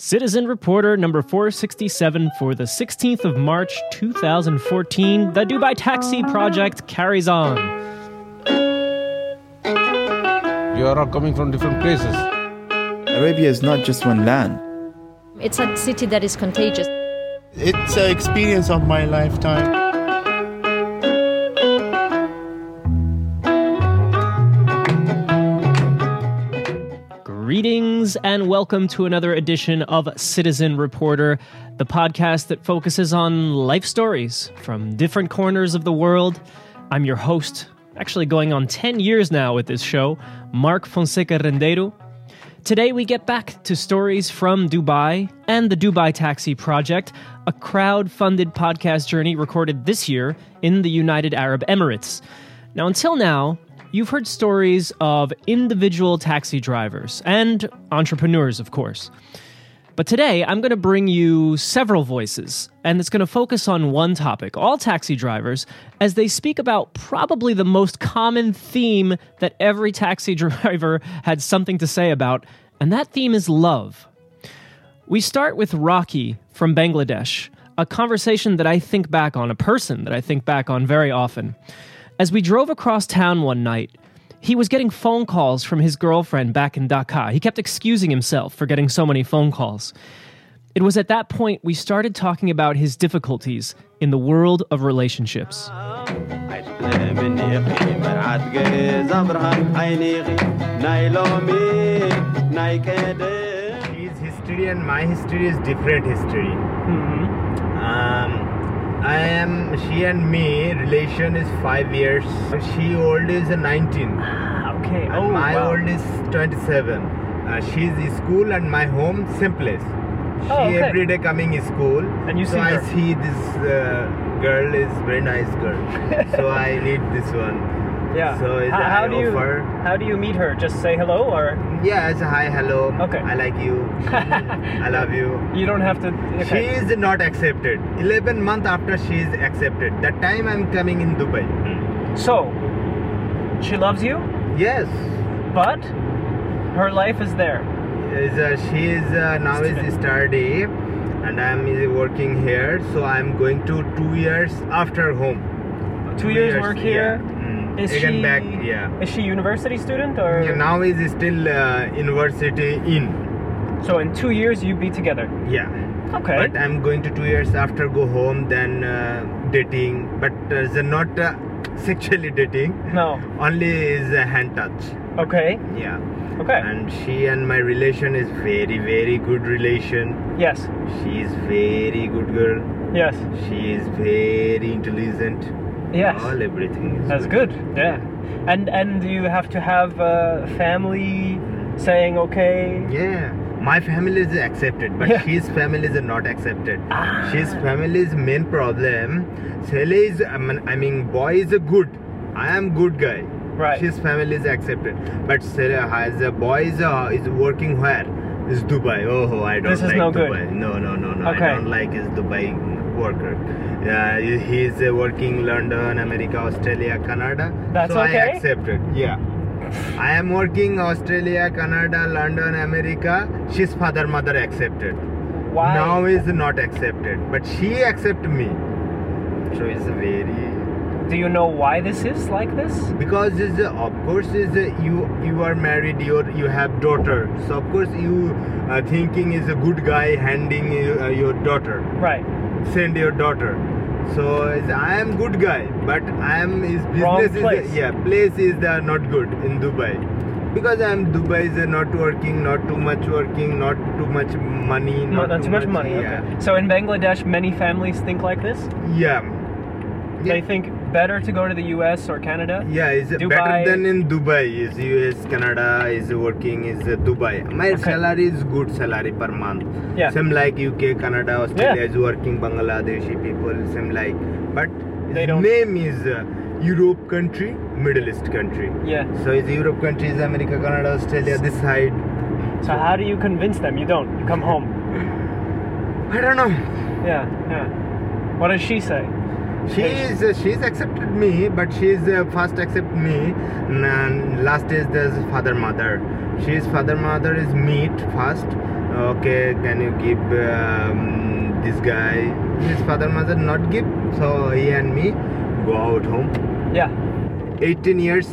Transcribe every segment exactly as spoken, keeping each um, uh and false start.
Citizen Reporter number four sixty-seven for the sixteenth of March, two thousand fourteen, the Dubai Taxi Project carries on. You are all coming from different places. Arabia is not just one land. It's a city that is contagious. It's an experience of my lifetime. Greetings and welcome to another edition of Citizen Reporter, the podcast that focuses on life stories from different corners of the world. I'm your host, actually going on ten years now with this show, Mark Fonseca Rendeiro. Today we get back to stories from Dubai and the Dubai Taxi Project, a crowd-funded podcast journey recorded this year in the United Arab Emirates. Now, until now, you've heard stories of individual taxi drivers and entrepreneurs, of course. But today, I'm going to bring you several voices, and it's going to focus on one topic, all taxi drivers, as they speak about probably the most common theme that every taxi driver had something to say about, and that theme is love. We start with Rocky from Bangladesh, a conversation that I think back on, a person that I think back on very often. As we drove across town one night, he was getting phone calls from his girlfriend back in Dhaka. He kept excusing himself for getting so many phone calls. It was at that point we started talking about his difficulties in the world of relationships. His history and my history is different history. Mm-hmm. Um... I am, she and me, relation is five years. She old is nineteen. Ah, okay. And oh, my wow. old is twenty-seven. Uh, she's in school and my home, same place. She oh, okay. every day coming in school. And you so see I her. see this uh, girl is very nice girl. So I need this one. Yeah. So is how, how I do offer. You, how do you meet her? Just say hello or? Yeah, it's a hi, hello. Okay. I like you. I love you. You don't have to. Okay. She is not accepted. eleven months after she is accepted. That time I'm coming in Dubai. So, she loves you? Yes. But her life is there. Is uh, she is uh, now Student. is study, and I'm working here. So I'm going to two years after home. Two, two years, years work here. Yeah. Is she, back, yeah. is she university student or? Yeah, now is still uh, university in. So in two years you be together? Yeah. Okay. But I'm going to two years after go home, then uh, dating. But uh, not uh, sexually dating. No. Only is uh, hand touch. Okay. Yeah. Okay. And she and my relation is very, very good relation. Yes. She is very good girl. Yes. She is very intelligent. Yes. All everything is That's good. good. Yeah. And and you have to have a family saying okay. Yeah. My family is accepted, but yeah. his family is not accepted. Ah. His family's main problem. Sally is I mean, I mean boy is a good. I am good guy. Right. His family is accepted, but Sally has a boy is a, is working where? Is Dubai. Oh, I don't this like is no Dubai. Good. No, no, no, no. Okay. I don't like is Dubai. Worker. Uh, he is uh, working London, America, Australia, Canada. That's so okay. I accepted. Yeah. I am working Australia, Canada, London, America. She's father, mother accepted. Why? Now is not accepted. But she accept me. So it's very... Do you know why this is like this? Because is uh, of course is uh, you you are married, you you have daughter. So of course you uh, thinking is a good guy handing uh, your daughter. Right. Send your daughter. So I am good guy, but I am his business place. is the, yeah place is the not good in Dubai, because I am Dubai is not working, not too much working, not too much money, not, not too, too much, much money. Yeah. Okay. So in Bangladesh, many families think like this. Yeah, they yeah. think better to go to the U S or Canada. Yeah, is better than in Dubai. Is U S, Canada is working is Dubai. My okay. salary is good salary per month. Yeah. Same like U K, Canada, Australia yeah. is working Bangladeshi people. Same like, but they don't. Name is uh, Europe country, Middle East country. Yeah. So is Europe country is America, Canada, Australia this side. So how do you convince them? You don't. You come home. I don't know. Yeah, yeah. What does she say? She is. Uh, she's accepted me, but she's uh, first accept me, and last is the father mother. She's father mother is meet first, uh, okay, can you give um, this guy? His father mother not give, so he and me go out home. Yeah. eighteen years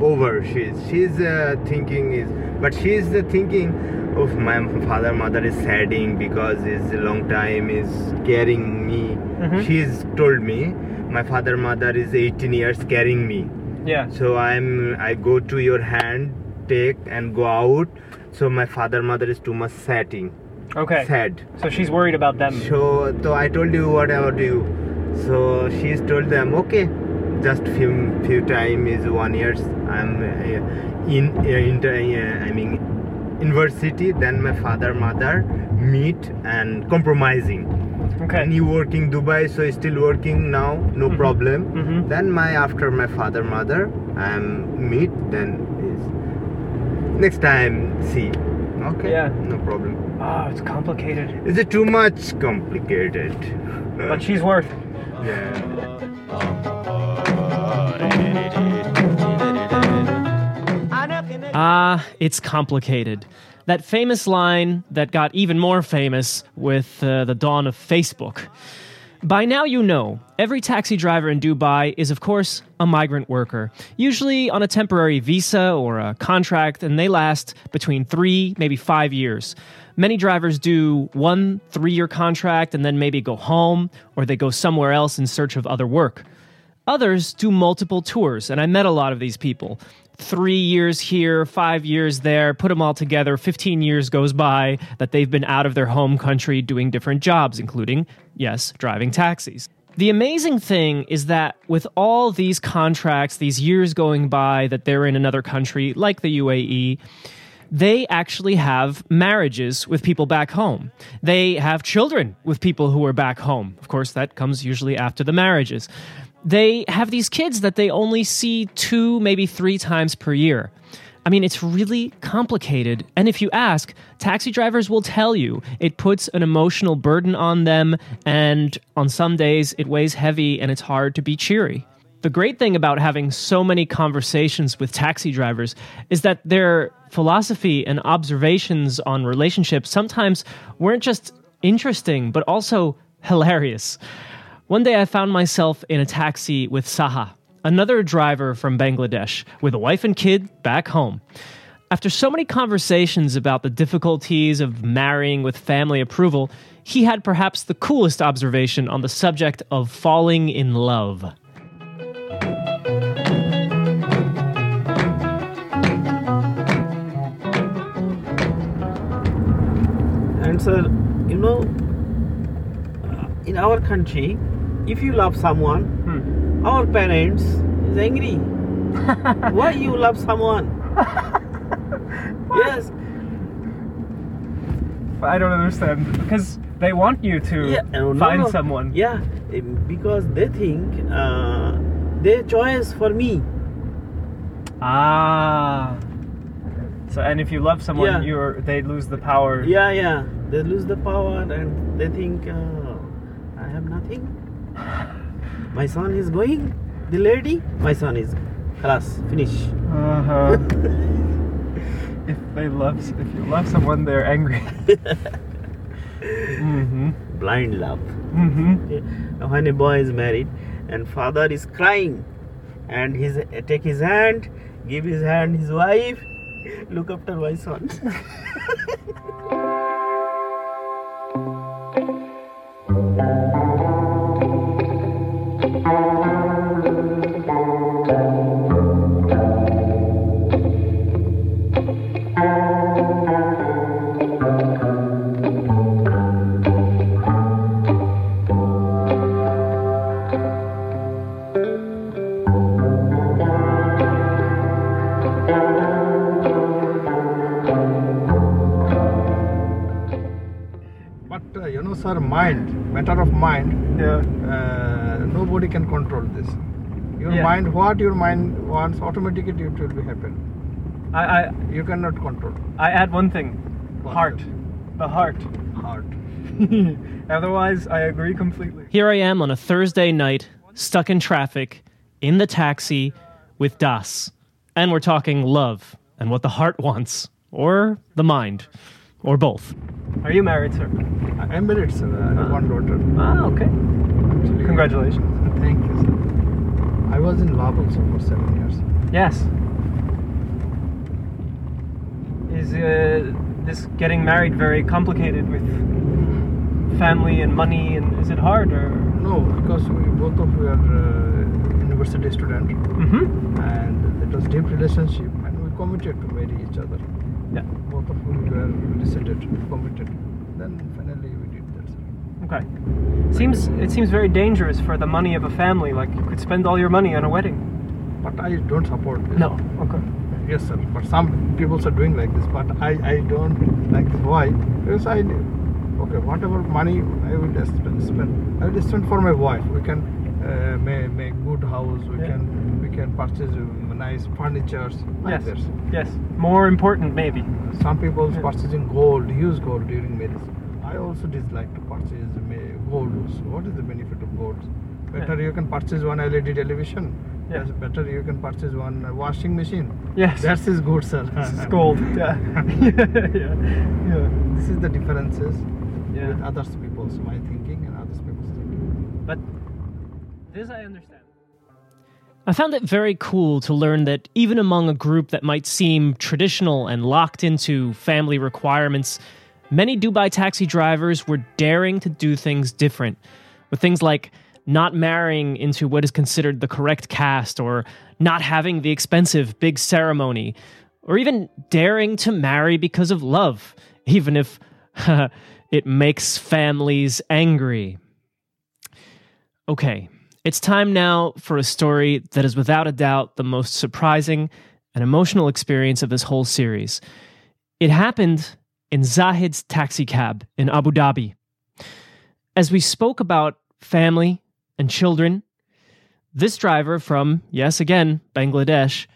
over, she's she's uh, thinking is, but she's uh, thinking of my father mother is saddening because it's a long time is carrying me. Mm-hmm. She's told me my father mother is eighteen years carrying me. Yeah. So I'm I go to your hand, take and go out. So my father mother is too much saddening. Okay. Sad. So she's worried about them. So, so I told you what about you. So she's told them okay. Just few few time is one years I'm uh, in uh, in uh, I mean university. Then my father mother meet and compromising. Okay. And he working Dubai, so still working now, no mm-hmm. problem. Mm-hmm. Then my after my father mother I'm meet. Then is next time see. Okay. Yeah. No problem. Ah, oh, it's complicated. Is it too much complicated? But she's worth. Yeah. Ah, it's complicated. That famous line that got even more famous with uh, the dawn of Facebook. By now you know, every taxi driver in Dubai is, of course, a migrant worker, usually on a temporary visa or a contract, and they last between three, maybe five years. Many drivers do one three-year contract and then maybe go home, or they go somewhere else in search of other work. Others do multiple tours, and I met a lot of these people. Three years here, five years there, put them all together, fifteen years goes by that they've been out of their home country doing different jobs, including, yes, driving taxis. The amazing thing is that with all these contracts, these years going by that they're in another country, like the U A E, they actually have marriages with people back home. They have children with people who are back home. Of course, that comes usually after the marriages. They have these kids that they only see two, maybe three times per year. I mean, it's really complicated. And if you ask, taxi drivers will tell you it puts an emotional burden on them, and on some days it weighs heavy and it's hard to be cheery. The great thing about having so many conversations with taxi drivers is that their philosophy and observations on relationships sometimes weren't just interesting, but also hilarious. One day I found myself in a taxi with Saha, another driver from Bangladesh, with a wife and kid back home. After so many conversations about the difficulties of marrying with family approval, he had perhaps the coolest observation on the subject of falling in love. And sir, you know, in our country, if you love someone, hmm. our parents is angry. Why you love someone? Yes. I don't understand. Because they want you to yeah, no, find no. someone. Yeah, because they think uh, their choice for me. Ah. So and if you love someone, yeah. you're they lose the power. Yeah, yeah. They lose the power and they think uh, I have nothing. My son is going, the lady, my son is, class, finish. Uh-huh. if they love, if you love someone, they're angry. mm-hmm. Blind love. Mm-hmm. When a boy is married and father is crying and he uh, take his hand, give his hand his wife, look after my son. Mind, matter of mind, yeah. uh, nobody can control this. Your yeah. mind, what your mind wants, automatically it will be happen. I, I, you cannot control. I add one thing, what? heart, the heart. Heart. Otherwise, I agree completely. Here I am on a Thursday night, stuck in traffic, in the taxi, with Das. And we're talking love, and what the heart wants, or the mind. Or both? Are you married, sir? I'm married, sir. I have ah. one daughter. Ah, okay. Actually, congratulations. Thank you, sir. I was in love also for seven years. Yes. Is uh, this getting married very complicated with family and money, and is it hard? Or? No, because we both of we are uh, university students, mm-hmm. and it was deep relationship, and we committed to marry each other. Yeah. Both of whom were decided, committed. Then finally we did that. Okay. Seems it seems very dangerous for the money of a family. Like you could spend all your money on a wedding. But I don't support this. No. Okay. Yes, sir. But some people are doing like this. But I, I don't like this. Why? Because I okay whatever money I will spend, spend I will spend for my wife. We can uh, make make good house. We yeah. can we can purchase nice furniture. Yes. Others. Yes. More important maybe. Some people yeah. purchasing gold, use gold during marriage. I also dislike to purchase gold. So what is the benefit of gold? Better yeah. you can purchase one L E D television. Yeah. That's better you can purchase one washing machine. Yes. That is good, sir. This is gold. Yeah. yeah. yeah. Yeah. This is the differences yeah. with other people's my thinking and other people's thinking. But this I understand. I found it very cool to learn that even among a group that might seem traditional and locked into family requirements, many Dubai taxi drivers were daring to do things different, with things like not marrying into what is considered the correct caste, or not having the expensive big ceremony, or even daring to marry because of love, even if it makes families angry. Okay. It's time now for a story that is without a doubt the most surprising and emotional experience of this whole series. It happened in Zahid's taxicab in Abu Dhabi. As we spoke about family and children, this driver from, yes again, Bangladesh,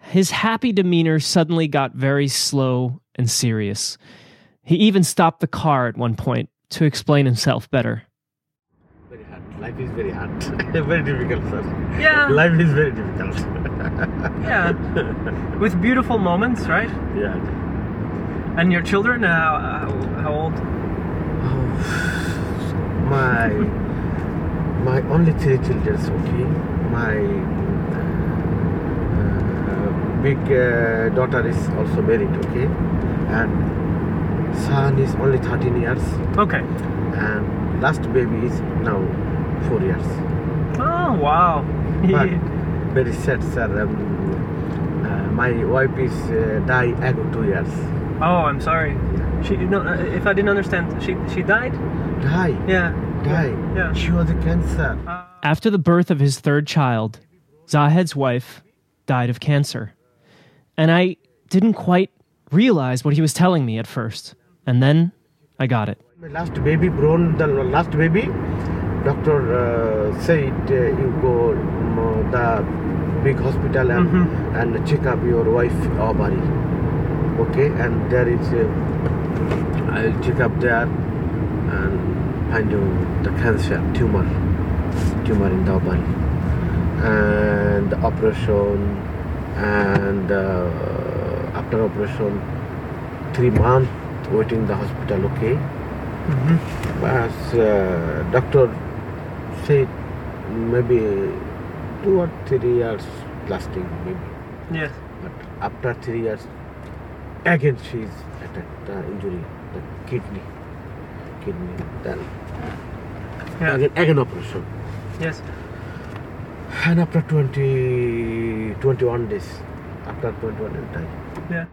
his happy demeanor suddenly got very slow and serious. He even stopped the car at one point to explain himself better. Life is very hard, very difficult, sir. Yeah. Life is very difficult. yeah. With beautiful moments, right? Yeah. And your children, how, how, how old? Oh, my, my only three children, okay. My uh, big uh, daughter is also married, okay. And son is only thirteen years. Okay. And last baby is now four years. Oh wow! But very sad, sir. Um, uh, my wife is uh, died ago two years. Oh, I'm sorry. Yeah. She no. Uh, if I didn't understand, she she died. Die. Yeah. Die. Yeah. She was a cancer. After the birth of his third child, Zahed's wife died of cancer, and I didn't quite realize what he was telling me at first, and then I got it. My last baby, born the last baby. Doctor uh, said uh, you go um, the big hospital and, mm-hmm. and check up your wife ovary. Okay, and there is a, I'll check up there and find you the cancer tumor, tumor in the ovary, and the operation, and uh, after operation, three months waiting the hospital. Okay, mm-hmm. but uh, doctor said maybe two or three years lasting, maybe. Yes. But after three years, again she is attacked uh, injury, the kidney, kidney. Then yeah. again, again operation. Yes. And after twenty, twenty-one days, after twenty-one days die. Yeah.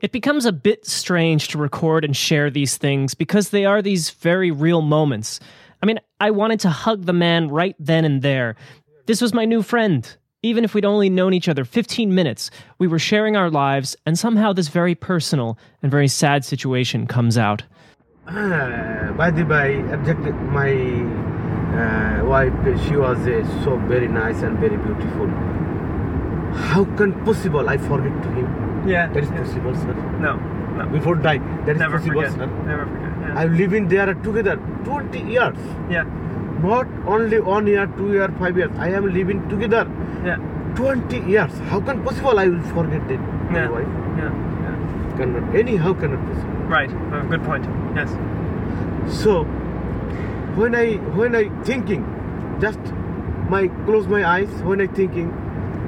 It becomes a bit strange to record and share these things because they are these very real moments. I mean, I wanted to hug the man right then and there. This was my new friend. Even if we'd only known each other fifteen minutes, we were sharing our lives, and somehow this very personal and very sad situation comes out. Uh, by the way, my uh, wife, she was uh, so very nice and very beautiful. How can possible I forget to him? Yeah, that is yeah. possible, sir. No, no. Before die, that is never possible, forget. Sir. Never forget. Yeah. I live in there together twenty years. Yeah. Not only one year, two year, five years. I am living together. Yeah. twenty years. How can possible I will forget that? Yeah. My wife. Yeah. yeah. Cannot. Anyhow, cannot possible. Right. Uh, good point. Yes. So when I when I thinking, just my close my eyes when I thinking,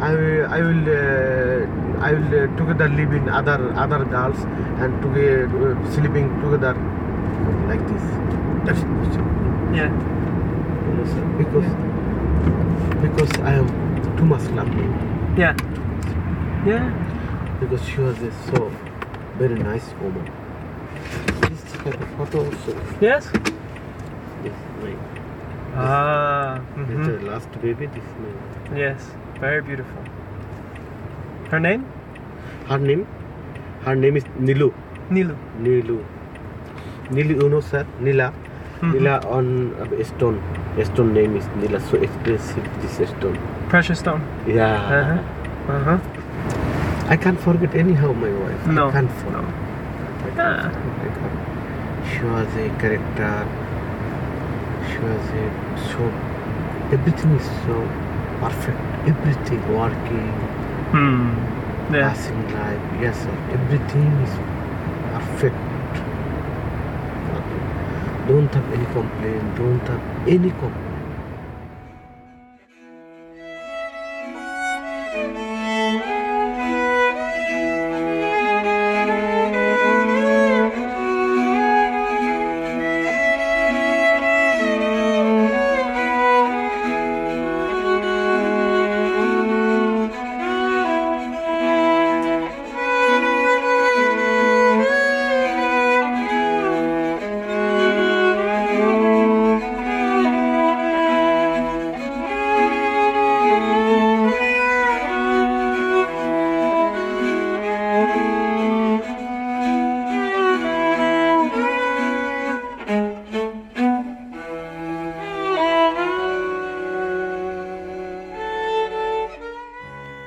I will I will uh, I will uh, together live in other other girls and together uh, sleeping together like this. That's possible. Yeah. Because yeah. because I have too much love. Yeah. Yeah. Because she was a so very nice woman. Please take a photo also. Yes? Yes, my. Ah. This is the last baby, this name. Yes, very beautiful. Her name? Her name? Her name is Nilu. Nilu. Nilu. Nilu, you know, sir? Nila. Mm-hmm. Nila on a stone. A stone name is Nila. So expensive, this stone. Precious stone. Yeah. Uh-huh. Uh-huh. I can't forget anyhow my wife. No. I can't forget. No. I can't ah. forget. I can't. She was a character. She was a so. Everything is so perfect. Everything working. Hmm. Yeah. Passing life. Yes, sir. Everything is perfect. Don't have any complaint. Don't have any complaint.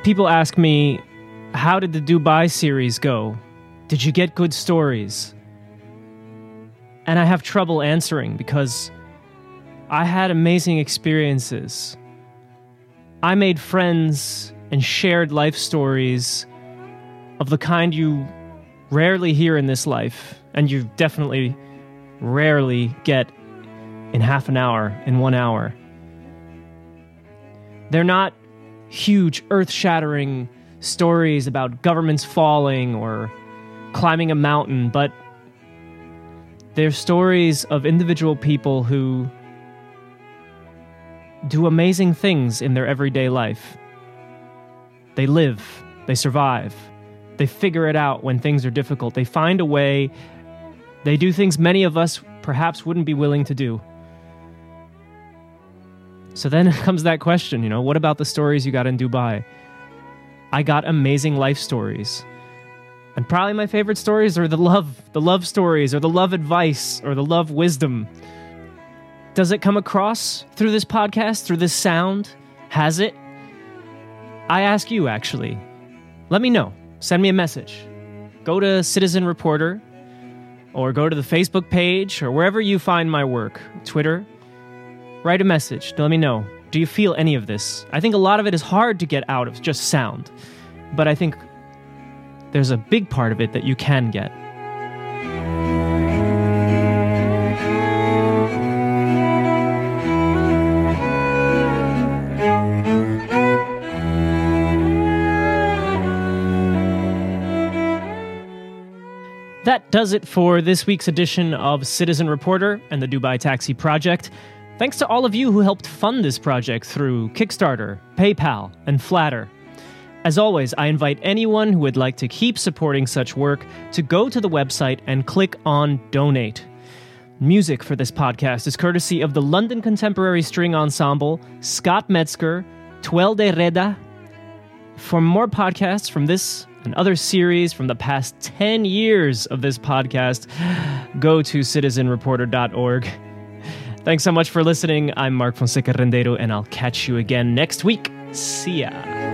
People ask me, how did the Dubai series go? Did you get good stories? And I have trouble answering because I had amazing experiences. I made friends and shared life stories of the kind you rarely hear in this life, and you definitely rarely get in half an hour, in one hour. They're not huge, earth-shattering stories about governments falling or climbing a mountain, but they're stories of individual people who do amazing things in their everyday life. They live, they survive, they figure it out when things are difficult, they find a way, they do things many of us perhaps wouldn't be willing to do. So then comes that question, you know, what about the stories you got in Dubai? I got amazing life stories. And probably my favorite stories are the love, the love stories, or the love advice, or the love wisdom. Does it come across through this podcast, through this sound? Has it? I ask you, actually. Let me know. Send me a message. Go to Citizen Reporter, or go to the Facebook page, or wherever you find my work, Twitter. Write a message to let me know. Do you feel any of this? I think a lot of it is hard to get out of just sound, but I think there's a big part of it that you can get. That does it for this week's edition of Citizen Reporter and the Dubai Taxi Project. Thanks to all of you who helped fund this project through Kickstarter, PayPal, and Flattr. As always, I invite anyone who would like to keep supporting such work to go to the website and click on Donate. Music for this podcast is courtesy of the London Contemporary String Ensemble, Scott Metzger, Tuel de Reda. For more podcasts from this and other series from the past ten years of this podcast, go to citizen reporter dot org. Thanks so much for listening. I'm Mark Fonseca Rendeiro, and I'll catch you again next week. See ya.